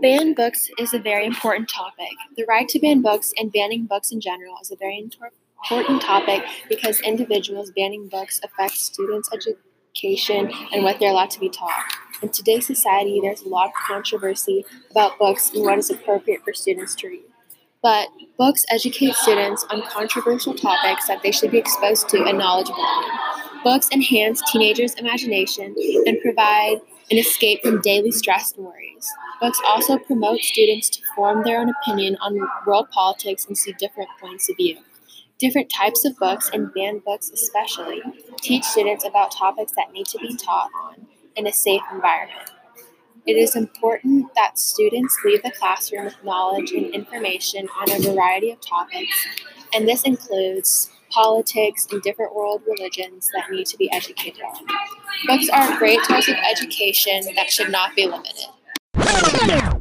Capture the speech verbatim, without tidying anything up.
Ban books is a very important topic. The right to ban books and banning books in general is a very important topic because individuals banning books affects students' education and what they're allowed to be taught. In today's society, there's a lot of controversy about books and what is appropriate for students to read. But books educate students on controversial topics that they should be exposed to and knowledgeable on. Books enhance teenagers' imagination and provide an escape from daily stress and worries. Books also promote students to form their own opinion on world politics and see different points of view. Different types of books, and banned books especially, teach students about topics that need to be taught on in a safe environment. It is important that students leave the classroom with knowledge and information on a variety of topics, and this includes politics, and different world religions that need to be educated on. Books are a great source of education that should not be limited.